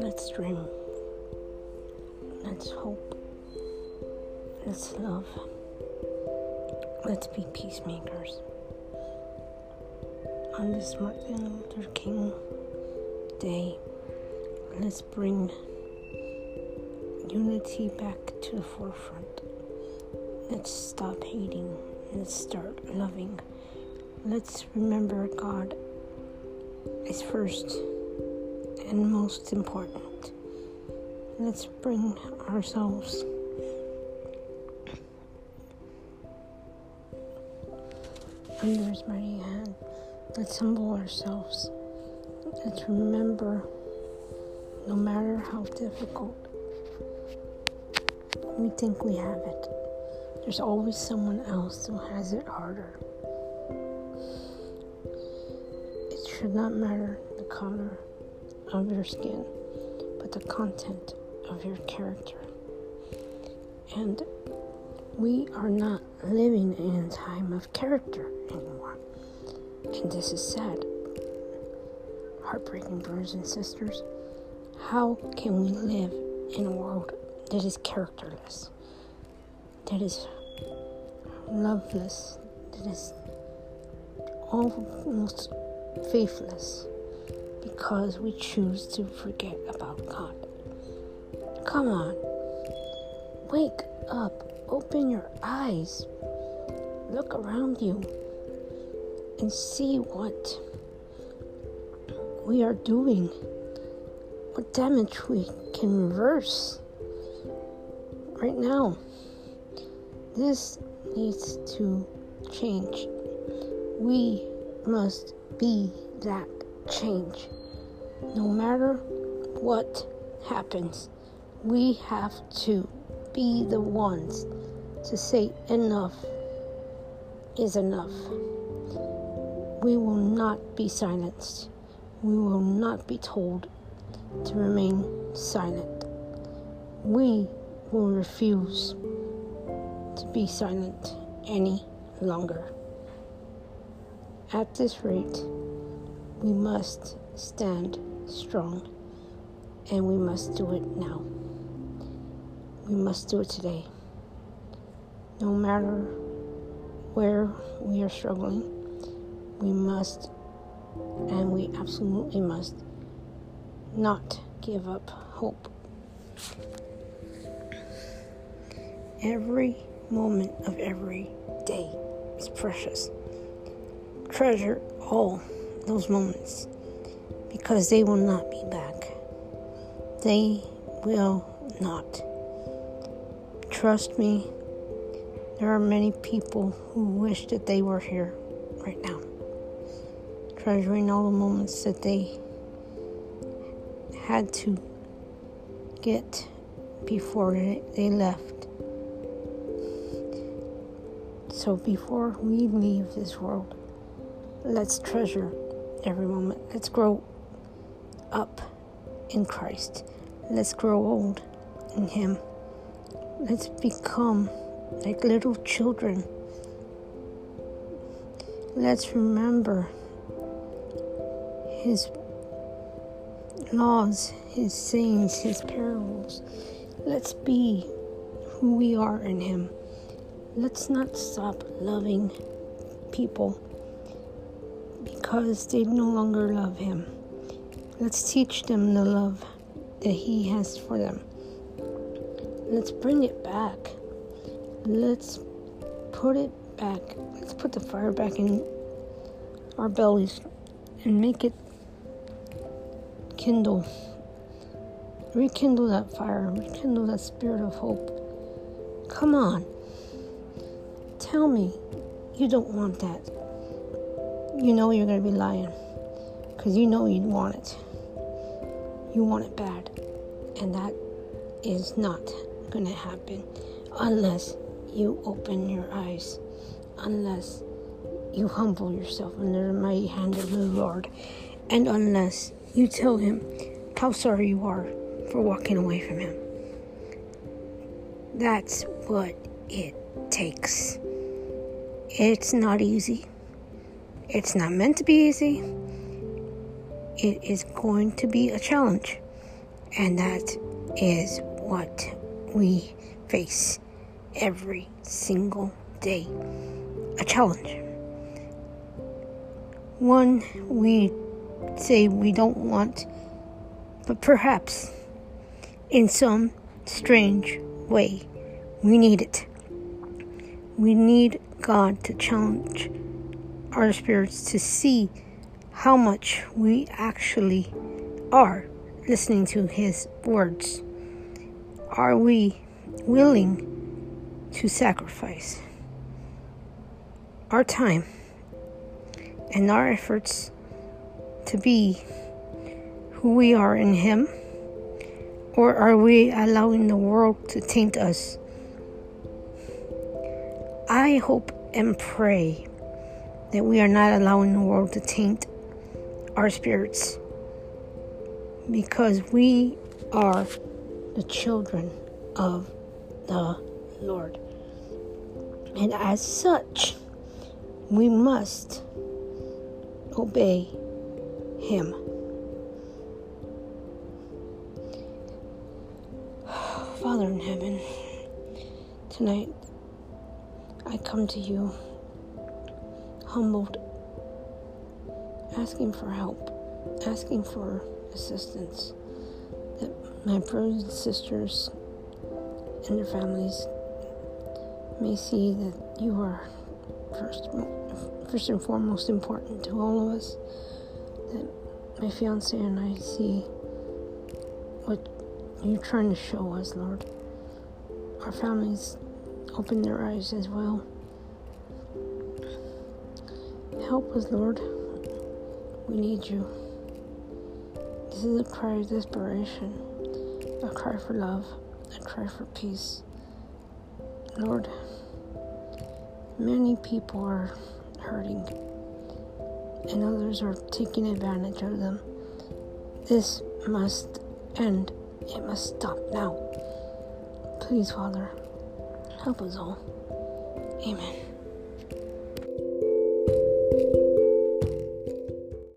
Let's dream, let's hope, let's love, let's be peacemakers. On this Martin Luther King Day, let's bring unity back to the forefront. Let's stop hating, let's start loving. Let's remember God is first and most important. Let's bring ourselves under His mighty hand. Let's humble ourselves. Let's remember, no matter how difficult we think we have it, there's always someone else who has it harder. It should not matter the color of your skin, but the content of your character. And we are not living in a time of character anymore. And this is sad. Heartbreaking, brothers and sisters. How can we live in a world that is characterless, that is loveless, that is almost faithless, because we choose to forget about God? Come on, wake up, open your eyes, look around you, and see what we are doing, what damage we can reverse right now. This needs to change. We must be that change. No matter what happens, we have to be the ones to say enough is enough. We will not be silenced. We will not be told to remain silent. We will refuse to be silent any longer. At this rate, we must stand strong, and we must do it now. We must do it today. No matter where we are struggling, we must, and we absolutely must, not give up hope. Every moment of every day is precious. Treasure all those moments, because they will not be back. They will not. Trust me, there are many people who wish that they were here right now, treasuring all the moments that they had to get before they left. So before we leave this world, let's treasure every moment. Let's grow up in Christ. Let's grow old in Him. Let's become like little children. Let's remember His laws, His sayings, His parables. Let's be who we are in Him. Let's not stop loving people because they no longer love Him. Let's teach them the love that He has for them. Let's bring it back. Let's put it back. Let's put the fire back in our bellies and make it kindle. Rekindle that fire. Rekindle that spirit of hope. Come on. Tell me you don't want that. You know you're going to be lying, because you know you want it. You want it bad. And that is not going to happen unless you open your eyes, unless you humble yourself under the mighty hand of the Lord, and unless you tell Him how sorry you are for walking away from Him. That's what it takes. It's not easy. It's not meant to be easy. It is going to be a challenge. And that is what we face every single day. A challenge. One we say we don't want, but perhaps in some strange way we need it. We need God to challenge our spirits to see how much we actually are listening to His words. Are we willing to sacrifice our time and our efforts to be who we are in Him? Or are we allowing the world to taint us? I hope and pray that we are not allowing the world to taint our spirits, because we are the children of the Lord. And as such, we must obey Him. Father in heaven, tonight I come to you humbled, asking for help, asking for assistance, that my brothers and sisters and their families may see that you are first and foremost important to all of us, that my fiancé and I see what you're trying to show us, Lord. Our families open their eyes as well. Help us, Lord. We need you. This is a cry of desperation, a cry for love, a cry for peace. Lord, many people are hurting, and others are taking advantage of them. This must end. It must stop now. Please, Father, help us all. Amen.